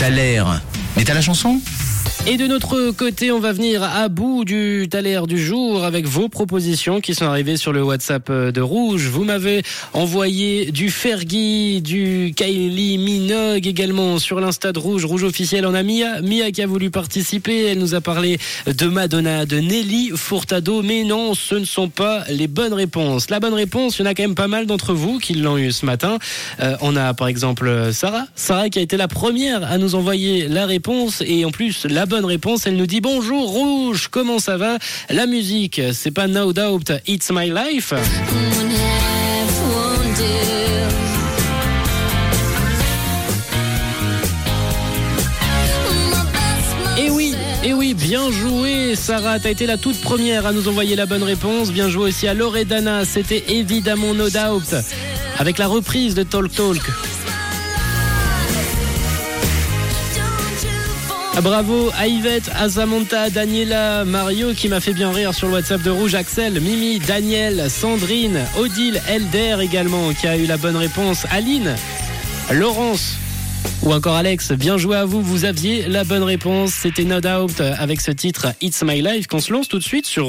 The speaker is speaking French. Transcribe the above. Thaler. Mais t'as la chanson ? Et de notre côté, on va venir à bout du Thaler du jour avec vos propositions qui sont arrivées sur le WhatsApp de Rouge. Vous m'avez envoyé du Fergie, du Kylie Minogue également sur l'Insta de Rouge, Rouge officiel. On a Mia qui a voulu participer. Elle nous a parlé de Madonna, de Nelly Furtado. Mais non, ce ne sont pas les bonnes réponses. La bonne réponse, il y en a quand même pas mal d'entre vous qui l'ont eu ce matin. On a par exemple Sarah qui a été la première à nous envoyer la réponse et en plus la bonne réponse, elle nous dit bonjour Rouge, comment ça va ? La musique, c'est pas No Doubt, It's My Life. Et oui, bien joué Sarah, t'as été la toute première à nous envoyer la bonne réponse. Bien joué aussi à Loredana, c'était évidemment No Doubt, avec la reprise de Talk Talk. Bravo à Yvette, à Samantha, Daniela, Mario qui m'a fait bien rire sur le WhatsApp de Rouge, Axel, Mimi, Daniel, Sandrine, Odile, Elder également qui a eu la bonne réponse, Aline, Laurence ou encore Alex. Bien joué à vous, vous aviez la bonne réponse. C'était No Doubt avec ce titre It's My Life qu'on se lance tout de suite sur Rouge.